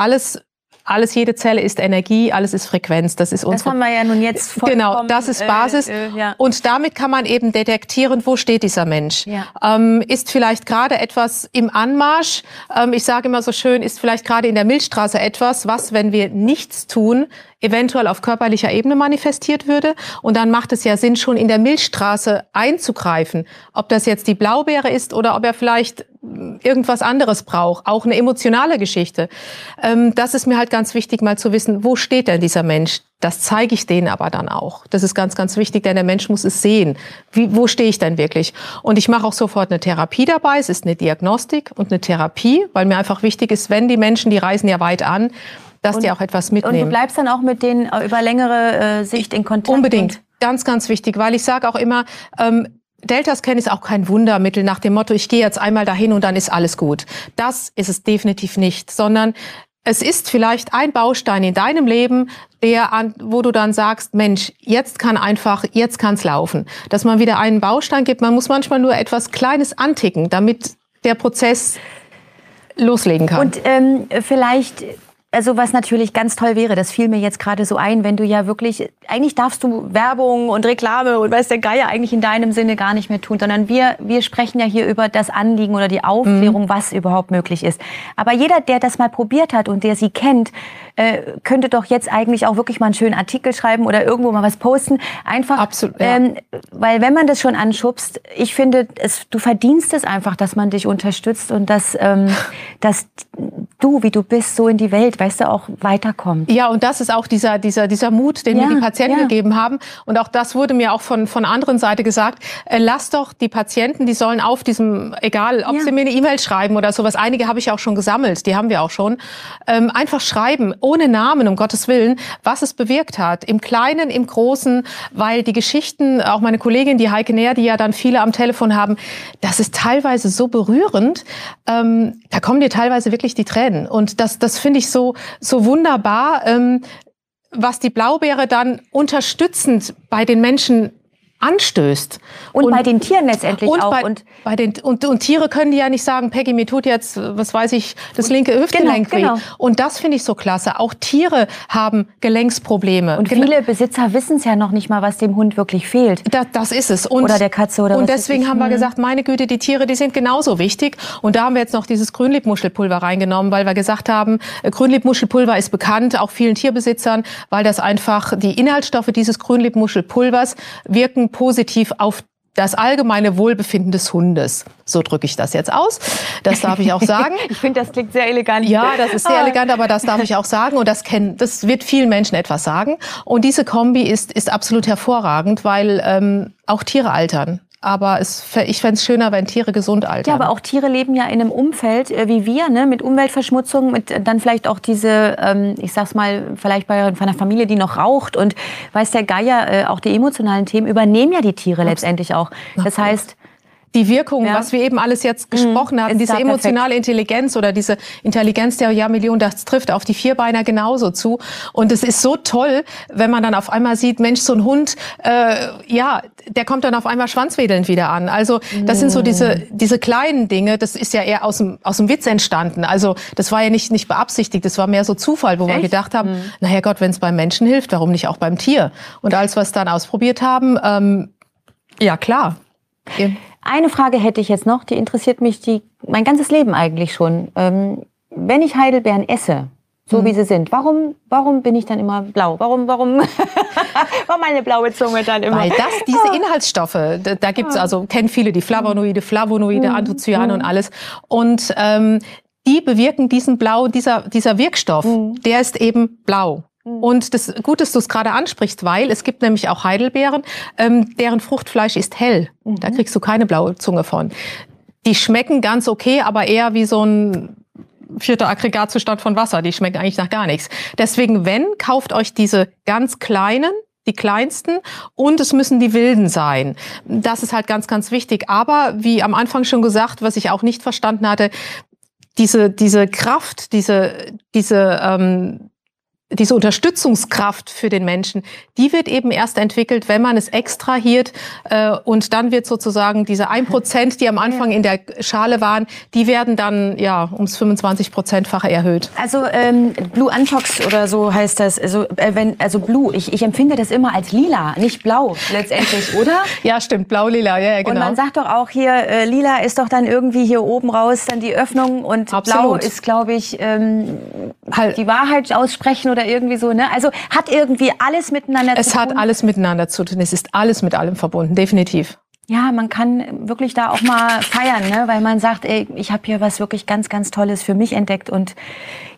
jede Zelle ist Energie, alles ist Frequenz. Das ist unsere. Das haben wir ja nun jetzt vollkommen. Genau, das ist Basis. Und damit kann man eben detektieren, wo steht dieser Mensch. Ja. Ist vielleicht gerade etwas im Anmarsch? Ich sage immer so schön, ist vielleicht gerade in der Milchstraße etwas, was, wenn wir nichts tun, eventuell auf körperlicher Ebene manifestiert würde. Und dann macht es ja Sinn, schon in der Milchstraße einzugreifen. Ob das jetzt die Blaubeere ist oder ob er vielleicht irgendwas anderes braucht, auch eine emotionale Geschichte. Das ist mir halt ganz wichtig, mal zu wissen, wo steht denn dieser Mensch? Das zeige ich denen aber dann auch. Das ist ganz, ganz wichtig, denn der Mensch muss es sehen. Wo stehe ich denn wirklich? Und ich mache auch sofort eine Therapie dabei. Es ist eine Diagnostik und eine Therapie, weil mir einfach wichtig ist, wenn die Menschen, die reisen ja weit an, dass die auch etwas mitnehmen. Und du bleibst dann auch mit denen über längere Sicht in Kontakt? Unbedingt. Ganz, ganz wichtig, weil ich sage auch immer, Delta-Scan ist auch kein Wundermittel nach dem Motto, ich gehe jetzt einmal dahin und dann ist alles gut. Das ist es definitiv nicht, sondern es ist vielleicht ein Baustein in deinem Leben, wo du dann sagst, Mensch, jetzt kann's laufen. Dass man wieder einen Baustein gibt, man muss manchmal nur etwas Kleines anticken, damit der Prozess loslegen kann. Und vielleicht... Also was natürlich ganz toll wäre, das fiel mir jetzt gerade so ein, wenn du ja wirklich, eigentlich darfst du Werbung und Reklame und weiß der Geier eigentlich in deinem Sinne gar nicht mehr tun, sondern wir sprechen ja hier über das Anliegen oder die Aufklärung, was überhaupt möglich ist. Aber jeder, der das mal probiert hat und der sie kennt, könnte doch jetzt eigentlich auch wirklich mal einen schönen Artikel schreiben oder irgendwo mal was posten. Einfach, absolut, weil wenn man das schon anschubst, ich finde, du verdienst es einfach, dass man dich unterstützt und dass du, wie du bist, so in die Welt, weißt du, auch weiterkommt. Ja, und das ist auch dieser Mut, den mir die Patienten gegeben haben. Und auch das wurde mir auch von anderen Seite gesagt, lass doch die Patienten, die sollen auf diesem, egal, ob sie mir eine E-Mail schreiben oder sowas, einige habe ich auch schon gesammelt, die haben wir auch schon, einfach schreiben, ohne Namen, um Gottes Willen, was es bewirkt hat, im Kleinen, im Großen, weil die Geschichten, auch meine Kollegin, die Heike Neher, die ja dann viele am Telefon haben, das ist teilweise so berührend, da kommen dir teilweise wirklich die Tränen. Und das finde ich so wunderbar, was die Blaubeere dann unterstützend bei den Menschen anstößt. Und bei den Tieren letztendlich auch. Und Tiere können die ja nicht sagen, Peggy, mir tut jetzt, was weiß ich, das linke Hüftgelenk weh. Genau. Und das finde ich so klasse. Auch Tiere haben Gelenksprobleme. Und viele Besitzer wissen es ja noch nicht mal, was dem Hund wirklich fehlt. Das ist es. Oder der Katze oder was. Und deswegen haben wir gesagt, meine Güte, die Tiere, die sind genauso wichtig. Und da haben wir jetzt noch dieses Grünlippmuschelpulver reingenommen, weil wir gesagt haben, Grünlippmuschelpulver ist bekannt, auch vielen Tierbesitzern, weil das einfach die Inhaltsstoffe dieses Grünlippmuschelpulvers wirken positiv auf das allgemeine Wohlbefinden des Hundes. So drücke ich das jetzt aus. Das darf ich auch sagen. Ich finde, das klingt sehr elegant. Ja, das ist sehr elegant, aber das darf ich auch sagen. Und das wird vielen Menschen etwas sagen. Und diese Kombi ist absolut hervorragend, weil auch Tiere altern. Aber ich fände es schöner, wenn Tiere gesund altern. Ja, aber auch Tiere leben ja in einem Umfeld wie wir, ne? Mit Umweltverschmutzung, mit dann vielleicht auch diese, ich sag's mal, vielleicht bei einer Familie, die noch raucht. Und weiß der Geier, auch die emotionalen Themen übernehmen ja die Tiere letztendlich auch. Das heißt... Die Wirkung, ja, was wir eben alles jetzt gesprochen hatten, diese emotionale Intelligenz oder diese Intelligenz der Jahrmillionen, das trifft auf die Vierbeiner genauso zu. Und es ist so toll, wenn man dann auf einmal sieht, Mensch, so ein Hund, ja, der kommt dann auf einmal schwanzwedelnd wieder an. Also das sind so diese kleinen Dinge, das ist ja eher aus dem Witz entstanden. Also das war ja nicht beabsichtigt, das war mehr so Zufall, wo wir gedacht haben, na ja Gott, wenn es beim Menschen hilft, warum nicht auch beim Tier? Und als wir es dann ausprobiert haben, ja klar. Eine Frage hätte ich jetzt noch, die interessiert mich mein ganzes Leben eigentlich schon. Wenn ich Heidelbeeren esse, so wie sie sind, warum bin ich dann immer blau? Warum meine blaue Zunge dann immer? Weil diese Inhaltsstoffe, da gibt's also, kennen viele die Flavonoide, Anthozyan und alles. Und die bewirken diesen Blau, dieser Wirkstoff, der ist eben blau. Und das Gute ist, dass du es gerade ansprichst, weil es gibt nämlich auch Heidelbeeren, deren Fruchtfleisch ist hell. Da kriegst du keine blaue Zunge von. Die schmecken ganz okay, aber eher wie so ein vierter Aggregatzustand von Wasser. Die schmecken eigentlich nach gar nichts. Deswegen, kauft euch diese ganz kleinen, die kleinsten, und es müssen die wilden sein. Das ist halt ganz, ganz wichtig. Aber wie am Anfang schon gesagt, was ich auch nicht verstanden hatte, diese Kraft, diese Unterstützungskraft für den Menschen, die wird eben erst entwickelt, wenn man es extrahiert, und dann wird sozusagen diese 1%, die am Anfang in der Schale waren, die werden dann ja ums 25%-fache erhöht. Also Blue Antox oder so heißt das, also Blue, ich empfinde das immer als lila, nicht blau letztendlich, oder? Ja, stimmt, blau-lila, ja, genau. Und man sagt doch auch hier, lila ist doch dann irgendwie hier oben raus, dann die Öffnung, und blau ist, glaube ich, die Wahrheit aussprechen oder irgendwie so, ne? Also hat irgendwie alles miteinander zu tun. Es hat alles miteinander zu tun. Es ist alles mit allem verbunden, definitiv. Ja, man kann wirklich da auch mal feiern, ne? Weil man sagt, ey, ich habe hier was wirklich ganz, ganz Tolles für mich entdeckt. Und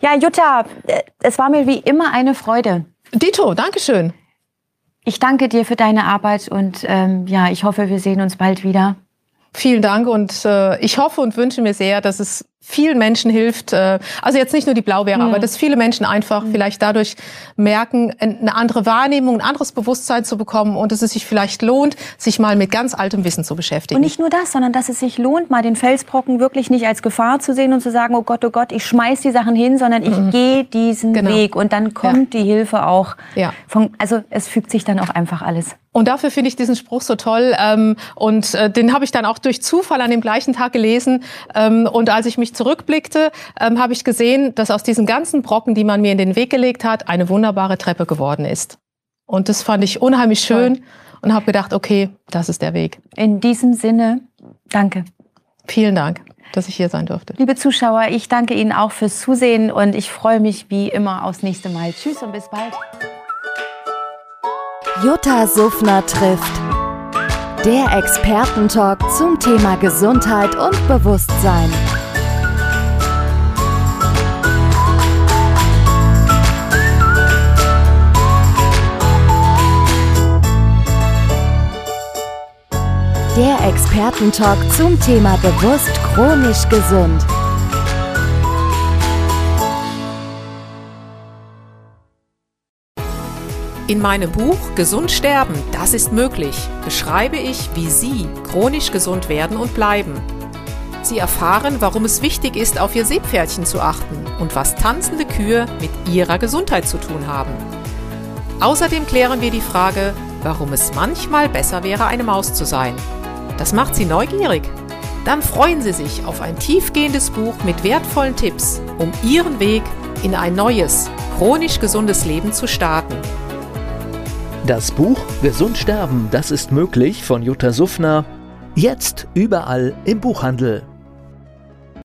ja, Jutta, es war mir wie immer eine Freude. Dito, Dankeschön. Ich danke dir für deine Arbeit und ja, ich hoffe, wir sehen uns bald wieder. Vielen Dank, und ich hoffe und wünsche mir sehr, dass es vielen Menschen hilft, also jetzt nicht nur die Blaubeere, aber dass viele Menschen einfach vielleicht dadurch merken, eine andere Wahrnehmung, ein anderes Bewusstsein zu bekommen, und dass es sich vielleicht lohnt, sich mal mit ganz altem Wissen zu beschäftigen. Und nicht nur das, sondern dass es sich lohnt, mal den Felsbrocken wirklich nicht als Gefahr zu sehen und zu sagen, oh Gott, ich schmeiß die Sachen hin, sondern ich gehe diesen Weg, und dann kommt die Hilfe auch. Ja. Also es fügt sich dann auch einfach alles. Und dafür finde ich diesen Spruch so toll, und den habe ich dann auch durch Zufall an dem gleichen Tag gelesen, und als ich mich zurückblickte, habe ich gesehen, dass aus diesen ganzen Brocken, die man mir in den Weg gelegt hat, eine wunderbare Treppe geworden ist. Und das fand ich unheimlich schön und habe gedacht, okay, das ist der Weg. In diesem Sinne, danke. Vielen Dank, dass ich hier sein durfte. Liebe Zuschauer, ich danke Ihnen auch fürs Zusehen, und ich freue mich wie immer aufs nächste Mal. Tschüss und bis bald. Jutta Suffner trifft. Der Expertentalk zum Thema Gesundheit und Bewusstsein. Der Expertentalk zum Thema bewusst chronisch gesund. In meinem Buch Gesund sterben, das ist möglich, beschreibe ich, wie Sie chronisch gesund werden und bleiben. Sie erfahren, warum es wichtig ist, auf Ihr Seepferdchen zu achten und was tanzende Kühe mit Ihrer Gesundheit zu tun haben. Außerdem klären wir die Frage, warum es manchmal besser wäre, eine Maus zu sein. Das macht Sie neugierig? Dann freuen Sie sich auf ein tiefgehendes Buch mit wertvollen Tipps, um Ihren Weg in ein neues, chronisch gesundes Leben zu starten. Das Buch Gesund sterben, das ist möglich von Jutta Suffner, jetzt überall im Buchhandel.